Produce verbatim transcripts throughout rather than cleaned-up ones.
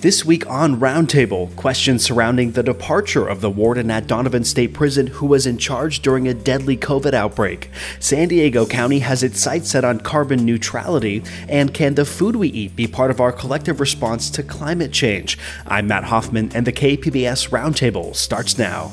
This week on Roundtable, questions surrounding the departure of the warden at Donovan State Prison who was in charge during a deadly COVID outbreak. San Diego County has its sights set on carbon neutrality, and can the food we eat be part of our collective response to climate change? I'm Matt Hoffman, and the K P B S Roundtable starts now.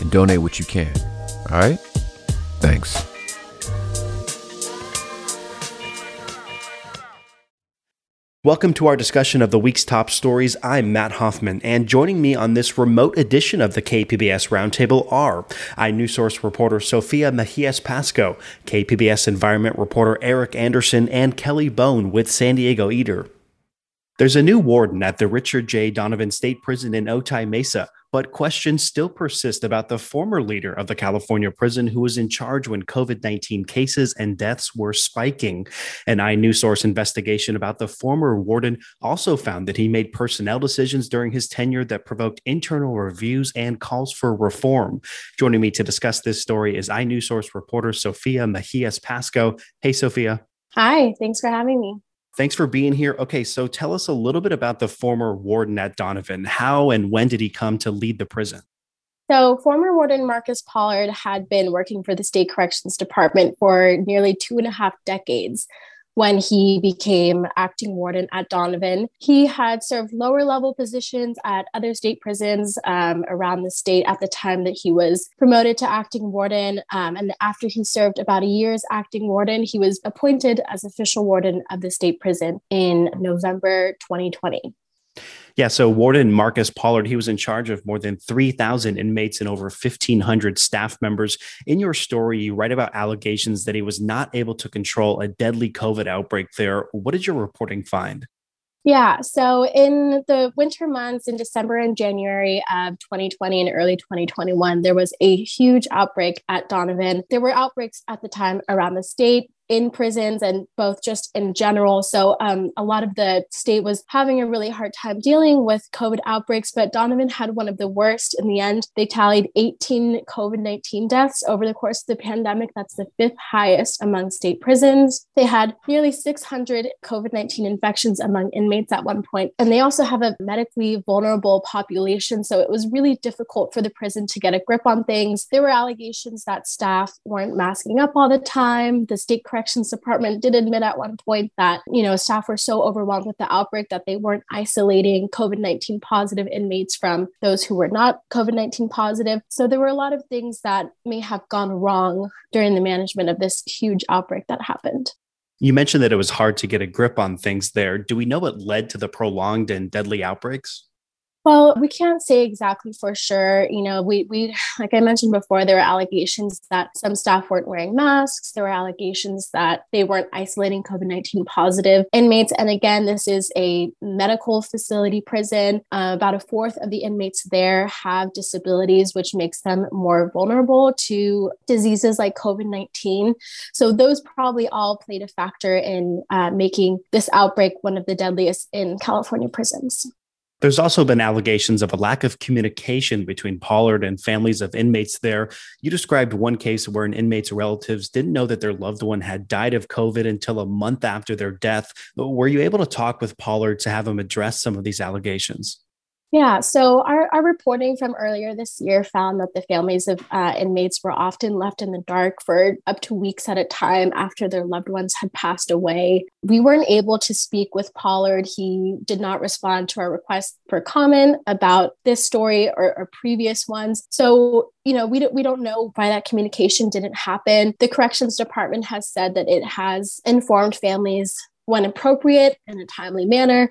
and donate what you can. All right? Thanks. Welcome to our discussion of the week's top stories. I'm Matt Hoffman, and joining me on this remote edition of the K P B S Roundtable are iNewsSource reporter Sophia Mejias-Pasco, K P B S environment reporter Eric Anderson, and Kelly Bone with San Diego Eater. There's a new warden at the Richard J. Donovan State Prison in Otay Mesa, but questions still persist about the former leader of the California prison who was in charge when COVID nineteen cases and deaths were spiking. An iNewsSource investigation about the former warden also found that he made personnel decisions during his tenure that provoked internal reviews and calls for reform. Joining me to discuss this story is iNewsSource reporter Sophia Mejias-Pasco. Hey, Sophia. Hi, thanks for having me. Thanks for being here. Okay, so tell us a little bit about the former warden at Donovan. How and when did he come to lead the prison? So former warden Marcus Pollard had been working for the State Corrections Department for nearly two and a half decades when he became acting warden at Donovan. He had served lower level positions at other state prisons um, around the state at the time that he was promoted to acting warden. Um, and after he served about a year as acting warden, he was appointed as official warden of the state prison in November twenty twenty. Yeah, so Warden Marcus Pollard, he was in charge of more than three thousand inmates and over fifteen hundred staff members. In your story, you write about allegations that he was not able to control a deadly COVID outbreak there. What did your reporting find? Yeah, so in the winter months, in December and January of twenty twenty and early twenty twenty-one, there was a huge outbreak at Donovan. There were outbreaks at the time around the state, in prisons, and both just in general. So um, a lot of the state was having a really hard time dealing with COVID outbreaks, but Donovan had one of the worst in the end. They tallied eighteen COVID nineteen deaths over the course of the pandemic. That's the fifth highest among state prisons. They had nearly six hundred COVID nineteen infections among inmates at one point. And they also have a medically vulnerable population. So it was really difficult for the prison to get a grip on things. There were allegations that staff weren't masking up all the time. The state Corrections Department did admit at one point that, you know, staff were so overwhelmed with the outbreak that they weren't isolating COVID nineteen positive inmates from those who were not COVID nineteen positive. So there were a lot of things that may have gone wrong during the management of this huge outbreak that happened. You mentioned that it was hard to get a grip on things there. Do we know what led to the prolonged and deadly outbreaks? Well, we can't say exactly for sure. You know, we, we, like I mentioned before, there were allegations that some staff weren't wearing masks. There were allegations that they weren't isolating COVID nineteen positive inmates. And again, this is a medical facility prison. Uh, about a fourth of the inmates there have disabilities, which makes them more vulnerable to diseases like COVID nineteen. So those probably all played a factor in uh, making this outbreak one of the deadliest in California prisons. There's also been allegations of a lack of communication between Pollard and families of inmates there. You described one case where an inmate's relatives didn't know that their loved one had died of COVID until a month after their death. Were you able to talk with Pollard to have him address some of these allegations? Yeah, so our, our reporting from earlier this year found that the families of uh, inmates were often left in the dark for up to weeks at a time after their loved ones had passed away. We weren't able to speak with Pollard. He did not respond to our request for comment about this story or, or previous ones. So, you know, we don't, we don't know why that communication didn't happen. The Corrections Department has said that it has informed families when appropriate in a timely manner.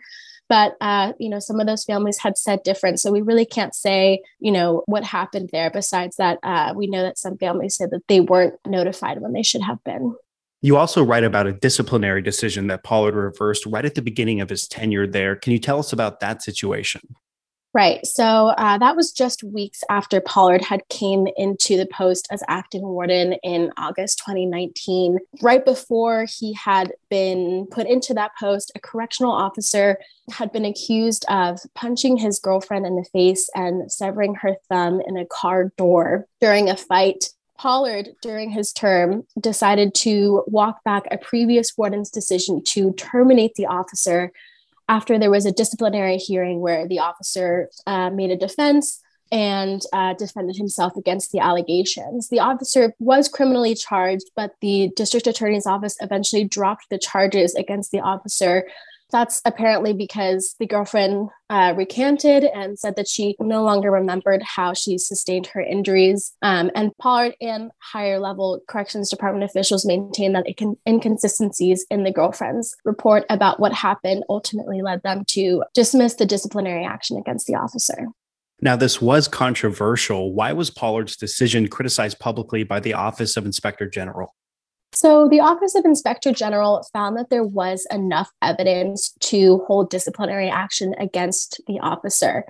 But, uh, you know, some of those families had said different. So we really can't say, you know, what happened there. Besides that, uh, we know that some families said that they weren't notified when they should have been. You also write about a disciplinary decision that Pollard reversed right at the beginning of his tenure there. Can you tell us about that situation? Right. So uh, that was just weeks after Pollard had came into the post as acting warden in August twenty nineteen. Right before he had been put into that post, a correctional officer had been accused of punching his girlfriend in the face and severing her thumb in a car door during a fight. Pollard, during his term, decided to walk back a previous warden's decision to terminate the officer after there was a disciplinary hearing where the officer uh, made a defense and uh, defended himself against the allegations. The officer was criminally charged, but the district attorney's office eventually dropped the charges against the officer. That's apparently because the girlfriend uh, recanted and said that she no longer remembered how she sustained her injuries. Um, and Pollard and higher level corrections department officials maintain that incon- inconsistencies in the girlfriend's report about what happened ultimately led them to dismiss the disciplinary action against the officer. Now, this was controversial. Why was Pollard's decision criticized publicly by the Office of Inspector General? So the Office of Inspector General found that there was enough evidence to hold disciplinary action against the officer.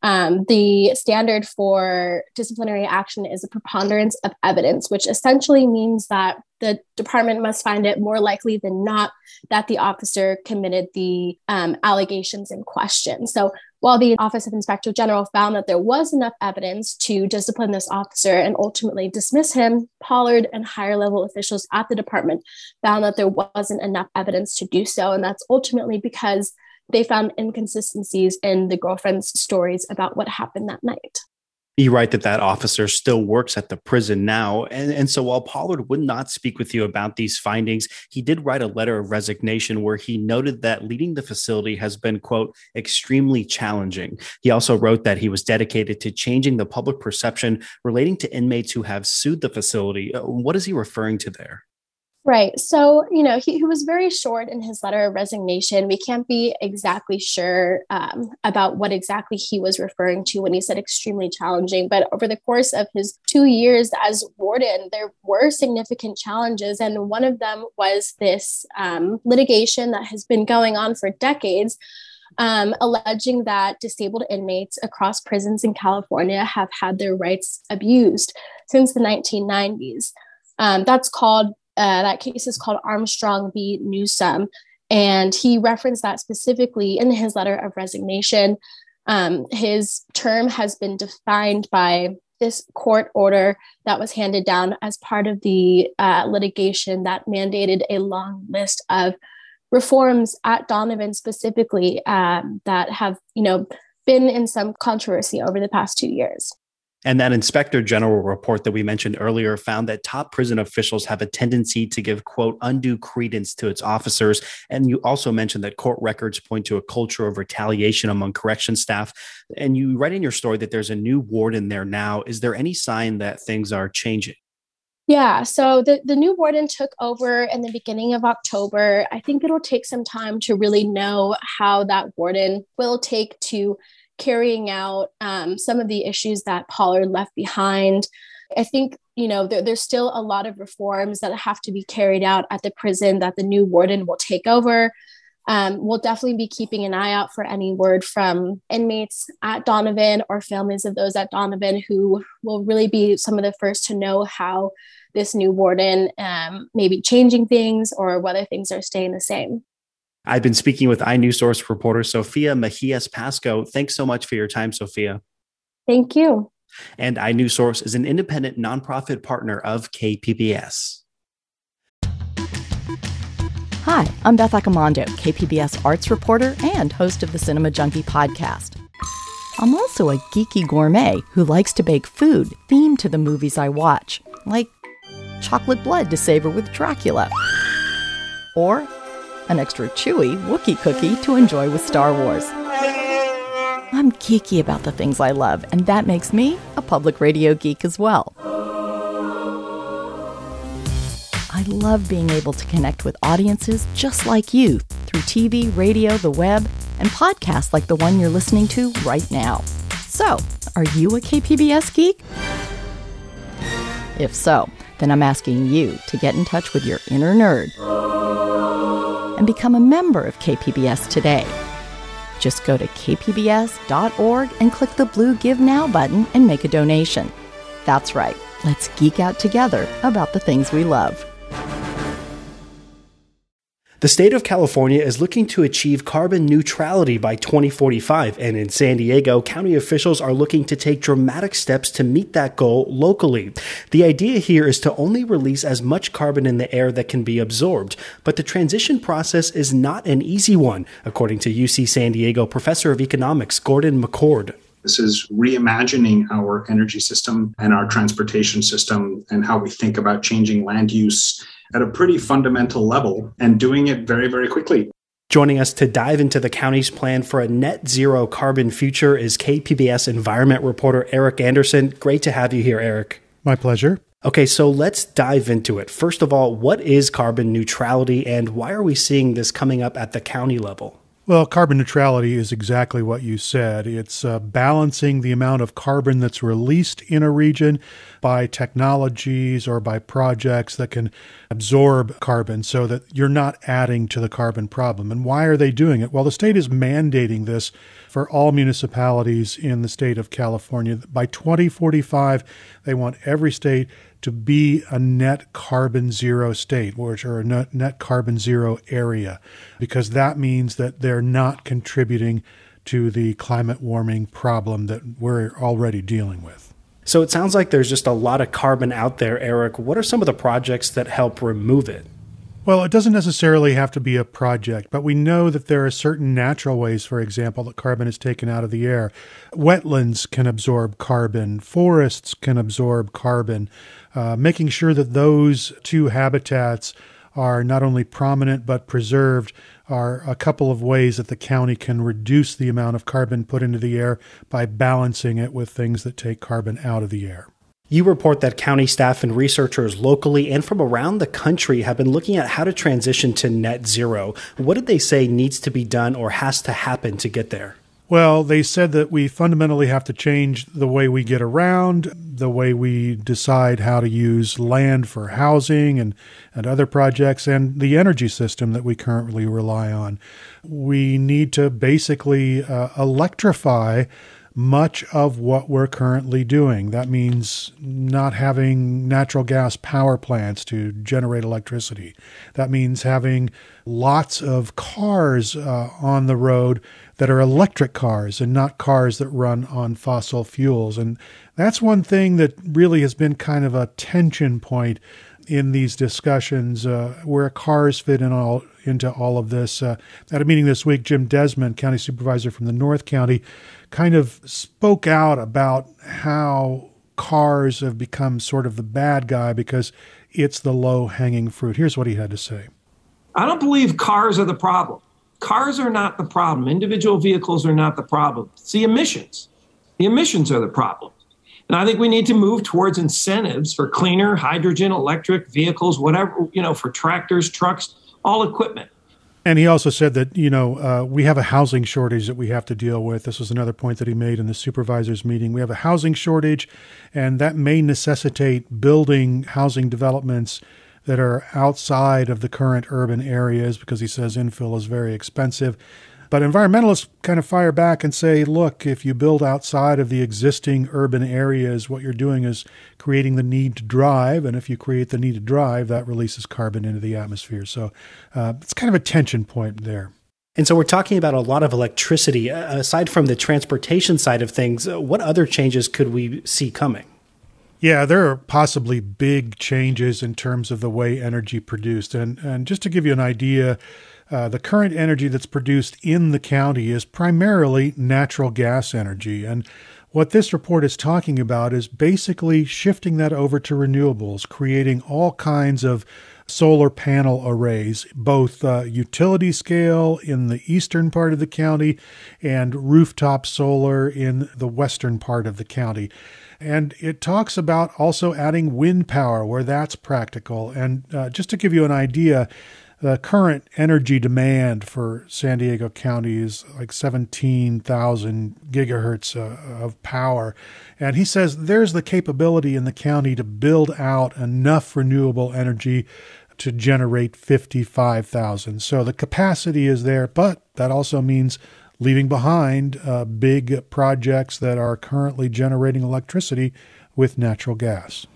Um, the standard for disciplinary action is a preponderance of evidence, which essentially means that the department must find it more likely than not that the officer committed the um, allegations in question. So while the Office of Inspector General found that there was enough evidence to discipline this officer and ultimately dismiss him, Pollard and higher level officials at the department found that there wasn't enough evidence to do so. And that's ultimately because they found inconsistencies in the girlfriend's stories about what happened that night. You write that that officer still works at the prison now. And, and so while Pollard would not speak with you about these findings, he did write a letter of resignation where he noted that leading the facility has been, quote, extremely challenging. He also wrote that he was dedicated to changing the public perception relating to inmates who have sued the facility. What is he referring to there? Right. So, you know, he, he was very short in his letter of resignation. We can't be exactly sure um, about what exactly he was referring to when he said extremely challenging. But over the course of his two years as warden, there were significant challenges. And one of them was this um, litigation that has been going on for decades, um, alleging that disabled inmates across prisons in California have had their rights abused since the nineteen nineties. Um, that's called Uh, that case is called Armstrong v. Newsom, and he referenced that specifically in his letter of resignation. Um, his term has been defined by this court order that was handed down as part of the uh, litigation that mandated a long list of reforms at Donovan specifically um, that have, you know, been in some controversy over the past two years. And that Inspector General report that we mentioned earlier found that top prison officials have a tendency to give, quote, undue credence to its officers. And you also mentioned that court records point to a culture of retaliation among corrections staff. And you write in your story that there's a new warden there now. Is there any sign that things are changing? Yeah, so the, the new warden took over in the beginning of October. I think it'll take some time to really know how that warden will take to carrying out um, some of the issues that Pollard left behind. I think, you know, there, there's still a lot of reforms that have to be carried out at the prison that the new warden will take over. Um, we'll definitely be keeping an eye out for any word from inmates at Donovan or families of those at Donovan, who will really be some of the first to know how this new warden um, may be changing things or whether things are staying the same. I've been speaking with iNewsSource reporter Sophia Mejias-Pasco. Thanks so much for your time, Sophia. Thank you. And iNewsSource is an independent nonprofit partner of K P B S. Hi, I'm Beth Accomando, K P B S arts reporter and host of the Cinema Junkie podcast. I'm also a geeky gourmet who likes to bake food themed to the movies I watch, like chocolate blood to savor with Dracula, or an extra chewy Wookiee cookie to enjoy with Star Wars. I'm geeky about the things I love, and that makes me a public radio geek as well. I love being able to connect with audiences just like you through T V, radio, the web, and podcasts like the one you're listening to right now. So, are you a K P B S geek? If so, then I'm asking you to get in touch with your inner nerd and become a member of K P B S today. Just go to k p b s dot org and click the blue Give Now button and make a donation. That's right. Let's geek out together about the things we love. The state of California is looking to achieve carbon neutrality by twenty forty-five, and in San Diego, county officials are looking to take dramatic steps to meet that goal locally. The idea here is to only release as much carbon in the air that can be absorbed, but the transition process is not an easy one, according to U C San Diego professor of economics Gordon McCord. This is reimagining our energy system and our transportation system and how we think about changing land use at a pretty fundamental level and doing it very, very quickly. Joining us to dive into the county's plan for a net zero carbon future is K P B S environment reporter Eric Anderson. Great to have you here, Eric. My pleasure. Okay, so let's dive into it. First of all, what is carbon neutrality and why are we seeing this coming up at the county level? Well, carbon neutrality is exactly what you said. It's uh, balancing the amount of carbon that's released in a region by technologies or by projects that can absorb carbon so that you're not adding to the carbon problem. And why are they doing it? Well, the state is mandating this for all municipalities in the state of California. By twenty forty-five, they want every state to be a net carbon zero state, which or a net carbon zero area, because that means that they're not contributing to the climate warming problem that we're already dealing with. So it sounds like there's just a lot of carbon out there, Eric. What are some of the projects that help remove it? Well, it doesn't necessarily have to be a project, but we know that there are certain natural ways, for example, that carbon is taken out of the air. Wetlands can absorb carbon. Forests can absorb carbon. Uh, making sure that those two habitats are not only prominent but preserved are a couple of ways that the county can reduce the amount of carbon put into the air by balancing it with things that take carbon out of the air. You report that county staff and researchers locally and from around the country have been looking at how to transition to net zero. What did they say needs to be done or has to happen to get there? Well, they said that we fundamentally have to change the way we get around, the way we decide how to use land for housing and, and other projects, and the energy system that we currently rely on. We need to basically uh, electrify much of what we're currently doing. That means not having natural gas power plants to generate electricity. That means having lots of cars uh, on the road that are electric cars and not cars that run on fossil fuels. And that's one thing that really has been kind of a tension point in these discussions, uh, where cars fit in all into all of this. Uh, at a meeting this week, Jim Desmond, county supervisor from the North County, kind of spoke out about how cars have become sort of the bad guy because it's the low-hanging fruit. Here's what he had to say. I don't believe cars are the problem. Cars are not the problem. Individual vehicles are not the problem. It's the emissions. The emissions are the problem. And I think we need to move towards incentives for cleaner hydrogen, electric vehicles, whatever, you know, for tractors, trucks, all equipment. And he also said that, you know, uh, we have a housing shortage that we have to deal with. This was another point that he made in the supervisors meeting. We have a housing shortage, and that may necessitate building housing developments that are outside of the current urban areas because he says infill is very expensive. But environmentalists kind of fire back and say, look, if you build outside of the existing urban areas, what you're doing is creating the need to drive. And if you create the need to drive, that releases carbon into the atmosphere. So uh, it's kind of a tension point there. And so we're talking about a lot of electricity. Aside from the transportation side of things, what other changes could we see coming? Yeah, there are possibly big changes in terms of the way energy produced. And, and just to give you an idea, Uh, the current energy that's produced in the county is primarily natural gas energy. And what this report is talking about is basically shifting that over to renewables, creating all kinds of solar panel arrays, both uh, utility scale in the eastern part of the county and rooftop solar in the western part of the county. And it talks about also adding wind power where that's practical. And uh, just to give you an idea, The current energy demand for San Diego County is like seventeen thousand gigahertz uh, of power. And he says there's the capability in the county to build out enough renewable energy to generate fifty-five thousand. So the capacity is there, but that also means leaving behind uh, big projects that are currently generating electricity with natural gas.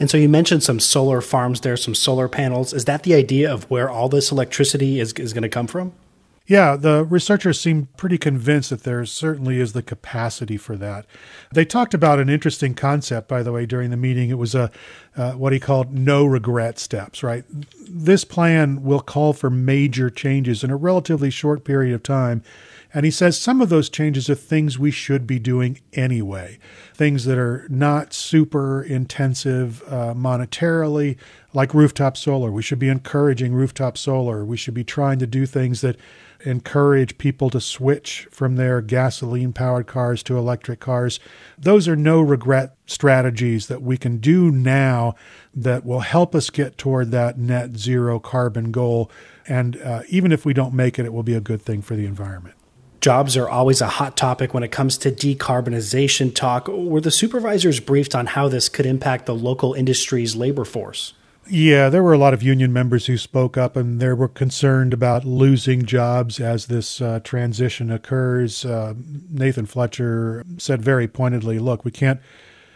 And so you mentioned some solar farms there, some solar panels. Is that the idea of where all this electricity is, is going to come from? Yeah, the researchers seem pretty convinced that there certainly is the capacity for that. They talked about an interesting concept, by the way, during the meeting. It was a uh, what he called no-regret steps, right? This plan will call for major changes in a relatively short period of time. And he says some of those changes are things we should be doing anyway, things that are not super intensive uh, monetarily, like rooftop solar. We should be encouraging rooftop solar. We should be trying to do things that encourage people to switch from their gasoline-powered cars to electric cars. Those are no-regret strategies that we can do now that will help us get toward that net zero carbon goal. And uh, even if we don't make it, it will be a good thing for the environment. Jobs are always a hot topic when it comes to decarbonization talk. Were the supervisors briefed on how this could impact the local industry's labor force? Yeah, there were a lot of union members who spoke up, and they were concerned about losing jobs as this uh, transition occurs. Uh, Nathan Fletcher said very pointedly, look, we can't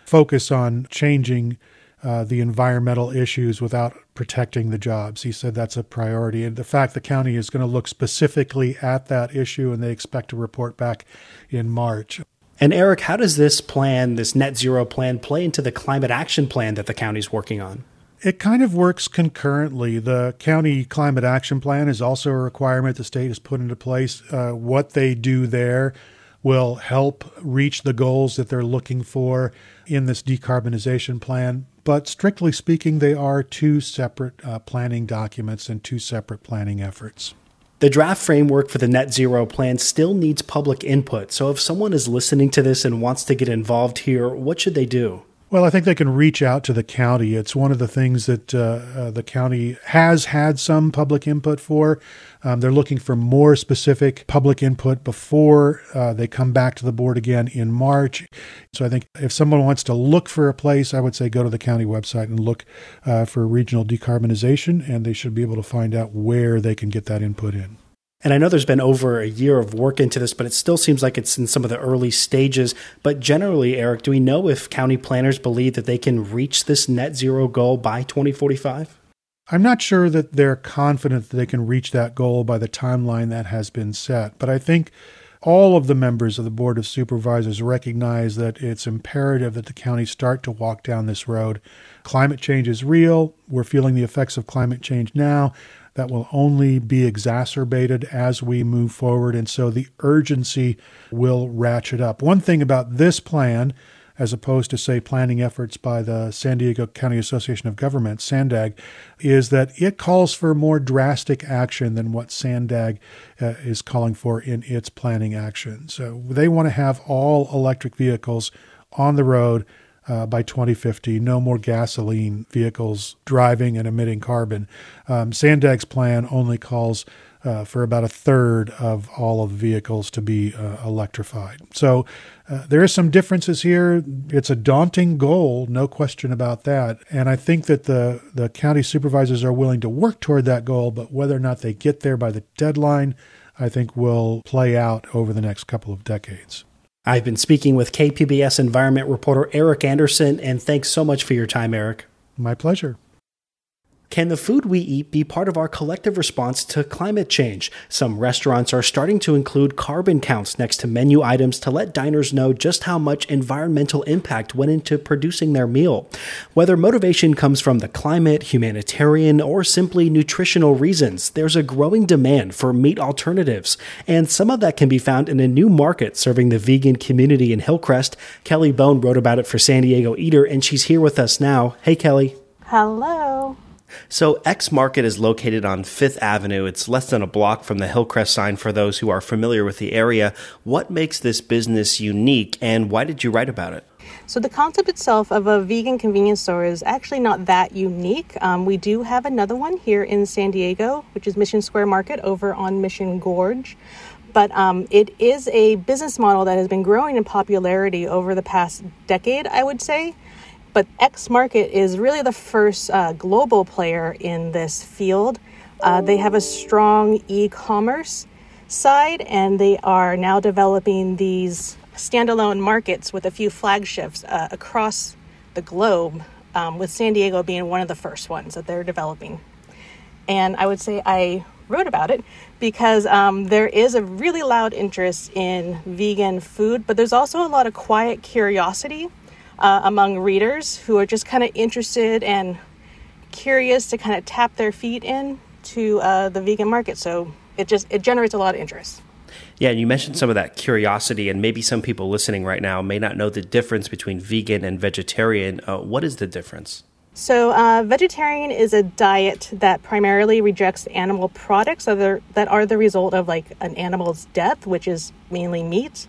focus on changing Uh, the environmental issues without protecting the jobs. He said that's a priority. And the fact the county is going to look specifically at that issue, and they expect to report back in March. And Eric, how does this plan, this net zero plan, play into the climate action plan that the county's working on? It kind of works concurrently. The county climate action plan is also a requirement the state has put into place. Uh, what they do there will help reach the goals that they're looking for in this decarbonization plan. But strictly speaking, they are two separate uh, planning documents and two separate planning efforts. The draft framework for the net zero plan still needs public input. So if someone is listening to this and wants to get involved here, what should they do? Well, I think they can reach out to the county. It's one of the things that uh, uh, the county has had some public input for. Um, they're looking for more specific public input before uh, they come back to the board again in March. So I think if someone wants to look for a place, I would say go to the county website and look uh, for regional decarbonization, and they should be able to find out where they can get that input in. And I know there's been over a year of work into this, but it still seems like it's in some of the early stages. But generally, Eric, do we know if county planners believe that they can reach this net zero goal by twenty forty-five? I'm not sure that they're confident that they can reach that goal by the timeline that has been set. But I think all of the members of the Board of Supervisors recognize that it's imperative that the county start to walk down this road. Climate change is real. We're feeling the effects of climate change now. That will only be exacerbated as we move forward, and so the urgency will ratchet up. One thing about this plan, as opposed to, say, planning efforts by the San Diego County Association of Governments, SANDAG, is that it calls for more drastic action than what SANDAG uh, is calling for in its planning action. So they want to have all electric vehicles on the road Uh, by twenty fifty, no more gasoline vehicles driving and emitting carbon. Um, SANDAG's plan only calls uh, for about a third of all of the vehicles to be uh, electrified. So uh, there are some differences here. It's a daunting goal, no question about that. And I think that the, the county supervisors are willing to work toward that goal, but whether or not they get there by the deadline, I think will play out over the next couple of decades. I've been speaking with K P B S environment reporter Eric Anderson, and thanks so much for your time, Eric. My pleasure. Can the food we eat be part of our collective response to climate change? Some restaurants are starting to include carbon counts next to menu items to let diners know just how much environmental impact went into producing their meal. Whether motivation comes from the climate, humanitarian, or simply nutritional reasons, there's a growing demand for meat alternatives. And some of that can be found in a new market serving the vegan community in Hillcrest. Kelly Bone wrote about it for San Diego Eater, and she's here with us now. Hey, Kelly. Hello. So X Market is located on Fifth Avenue. It's less than a block from the Hillcrest sign for those who are familiar with the area. What makes this business unique, and why did you write about it? So the concept itself of a vegan convenience store is actually not that unique. Um, we do have another one here in San Diego, which is Mission Square Market over on Mission Gorge. But um, it is a business model that has been growing in popularity over the past decade, I would say. But X Market is really the first uh, global player in this field. Uh, they have a strong e-commerce side, and they are now developing these standalone markets with a few flagships uh, across the globe, um, with San Diego being one of the first ones that they're developing. And I would say I wrote about it because um, there is a really loud interest in vegan food, but there's also a lot of quiet curiosity Uh, among readers who are just kind of interested and curious to kind of tap their feet in to uh, the vegan market. So it just it generates a lot of interest. Yeah, and you mentioned some of that curiosity, and maybe some people listening right now may not know the difference between vegan and vegetarian. Uh, what is the difference? So uh, vegetarian is a diet that primarily rejects animal products that are the result of like an animal's death, which is mainly meat.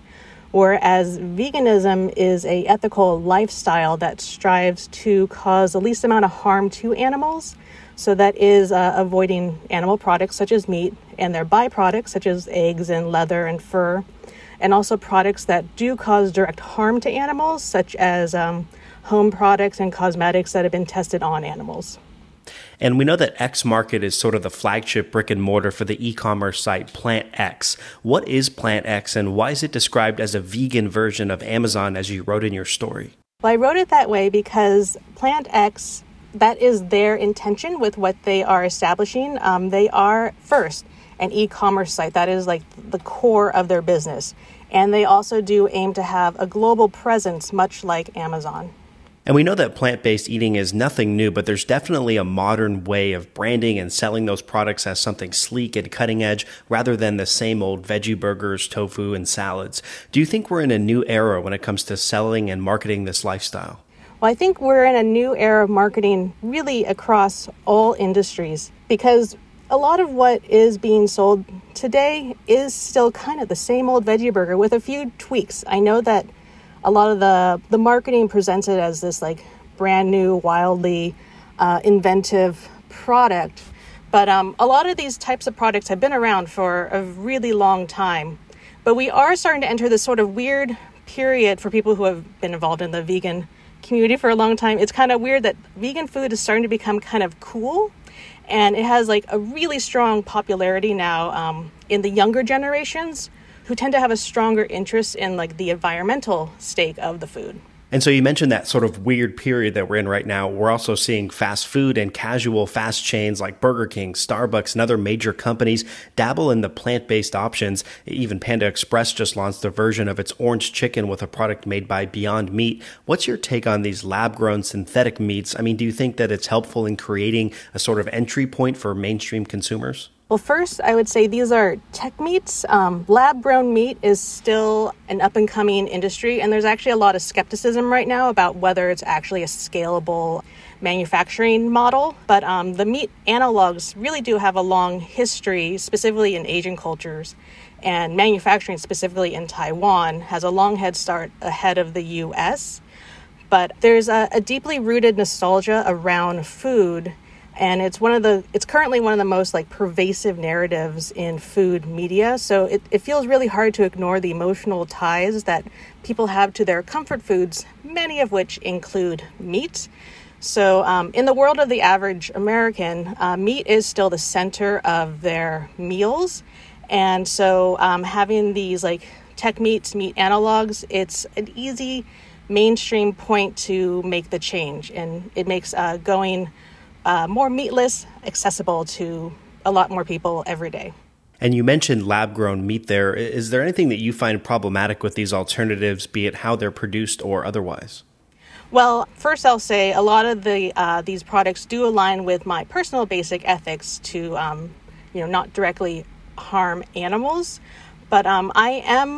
Whereas veganism is an ethical lifestyle that strives to cause the least amount of harm to animals. So that is uh, avoiding animal products such as meat and their byproducts such as eggs and leather and fur. And also products that do cause direct harm to animals such as um, home products and cosmetics that have been tested on animals. And we know that X Market is sort of the flagship brick and mortar for the e-commerce site Plant X. What is Plant X, and why is it described as a vegan version of Amazon, as you wrote in your story? Well, I wrote it that way because Plant X, that is their intention with what they are establishing. Um, they are, first, an e-commerce site. That is like the core of their business. And they also do aim to have a global presence, much like Amazon. And we know that plant-based eating is nothing new, but there's definitely a modern way of branding and selling those products as something sleek and cutting edge rather than the same old veggie burgers, tofu, and salads. Do you think we're in a new era when it comes to selling and marketing this lifestyle? Well, I think we're in a new era of marketing really across all industries, because a lot of what is being sold today is still kind of the same old veggie burger with a few tweaks. I know that a lot of the, the marketing presents it as this like brand new, wildly uh, inventive product. But um, a lot of these types of products have been around for a really long time. But we are starting to enter this sort of weird period for people who have been involved in the vegan community for a long time. It's kind of weird that vegan food is starting to become kind of cool. And it has like a really strong popularity now um, in the younger generations, who tend to have a stronger interest in like the environmental stake of the food. And so you mentioned that sort of weird period that we're in right now. We're also seeing fast food and casual fast chains like Burger King, Starbucks, and other major companies dabble in the plant-based options. Even Panda Express just launched a version of its orange chicken with a product made by Beyond Meat. What's your take on these lab-grown synthetic meats? I mean, do you think that it's helpful in creating a sort of entry point for mainstream consumers? Well, first, I would say these are tech meats. Um, lab-grown meat is still an up-and-coming industry, and there's actually a lot of skepticism right now about whether it's actually a scalable manufacturing model. But um, the meat analogs really do have a long history, specifically in Asian cultures, and manufacturing, specifically in Taiwan, has a long head start ahead of the U S. But there's a, a deeply rooted nostalgia around food. And it's one of the, it's currently one of the most like pervasive narratives in food media. So it, it feels really hard to ignore the emotional ties that people have to their comfort foods, many of which include meat. So um, in the world of the average American, uh, meat is still the center of their meals. And so um, having these like tech meats, meat analogs, it's an easy mainstream point to make the change. And it makes uh, going Uh, more meatless, accessible to a lot more people every day. And you mentioned lab-grown meat there. Is there anything that you find problematic with these alternatives, be it how they're produced or otherwise? Well, first I'll say a lot of the uh, these products do align with my personal basic ethics to um, you know, not directly harm animals. But um, I am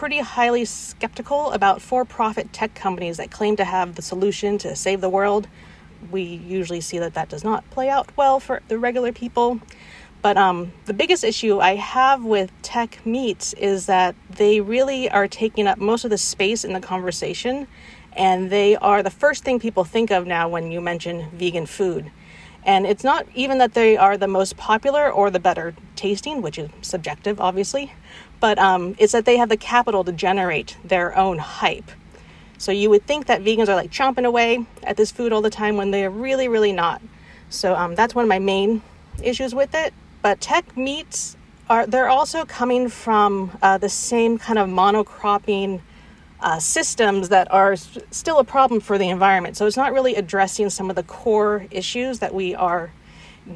pretty highly skeptical about for-profit tech companies that claim to have the solution to save the world. We usually see that that does not play out well for the regular people. But um, the biggest issue I have with tech meats is that they really are taking up most of the space in the conversation And they are the first thing people think of now when you mention vegan food. And it's not even that they are the most popular or the better tasting, which is subjective, obviously, but um, it's that they have the capital to generate their own hype. So you would think that vegans are like chomping away at this food all the time when they're really, really not. So um, that's one of my main issues with it. But tech meats, are they're also coming from uh, the same kind of monocropping Uh, systems that are st- still a problem for the environment. So it's not really addressing some of the core issues that we are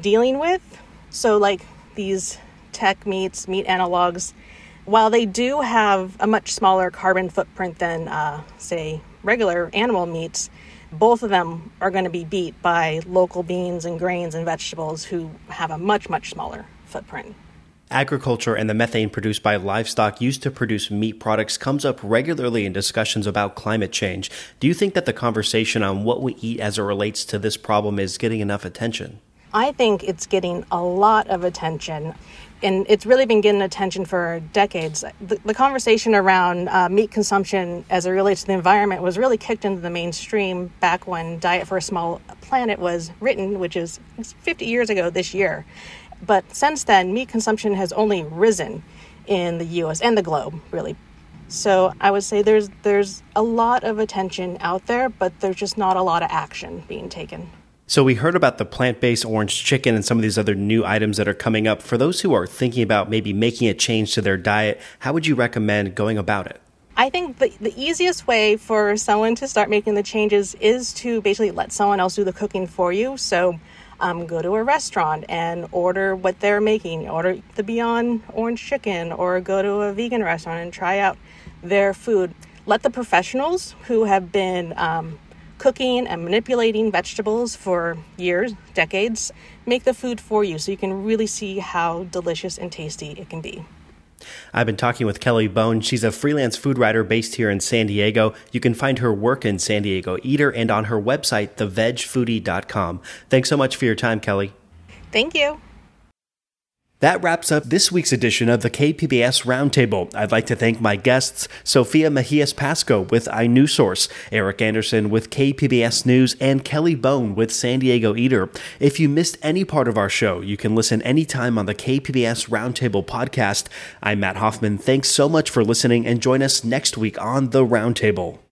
dealing with. So like these tech meats, meat analogs, while they do have a much smaller carbon footprint than, uh, say, regular animal meats, both of them are going to be beat by local beans and grains and vegetables who have a much, much smaller footprint. Agriculture and the methane produced by livestock used to produce meat products comes up regularly in discussions about climate change. Do you think that the conversation on what we eat as it relates to this problem is getting enough attention? I think it's getting a lot of attention, and it's really been getting attention for decades. The, the conversation around uh, meat consumption as it relates to the environment was really kicked into the mainstream back when Diet for a Small Planet was written, which is fifty years ago this year. But since then, meat consumption has only risen in the U S and the globe, really. So I would say there's there's a lot of attention out there, but there's just not a lot of action being taken. So we heard about the plant-based orange chicken and some of these other new items that are coming up. For those who are thinking about maybe making a change to their diet, how would you recommend going about it? I think the, the easiest way for someone to start making the changes is to basically let someone else do the cooking for you. So Um, go to a restaurant and order what they're making, order the Beyond Orange Chicken, or go to a vegan restaurant and try out their food. Let the professionals who have been um, cooking and manipulating vegetables for years, decades, make the food for you so you can really see how delicious and tasty it can be. I've been talking with Kelly Bone. She's a freelance food writer based here in San Diego. You can find her work in San Diego Eater and on her website, the veg foodie dot com. Thanks so much for your time, Kelly. Thank you. That wraps up this week's edition of the K P B S Roundtable. I'd like to thank my guests, Sophia Mejias-Pasco with iNewsSource, Eric Anderson with K P B S News, and Kelly Bone with San Diego Eater. If you missed any part of our show, you can listen anytime on the K P B S Roundtable podcast. I'm Matt Hoffman. Thanks so much for listening, and join us next week on The Roundtable.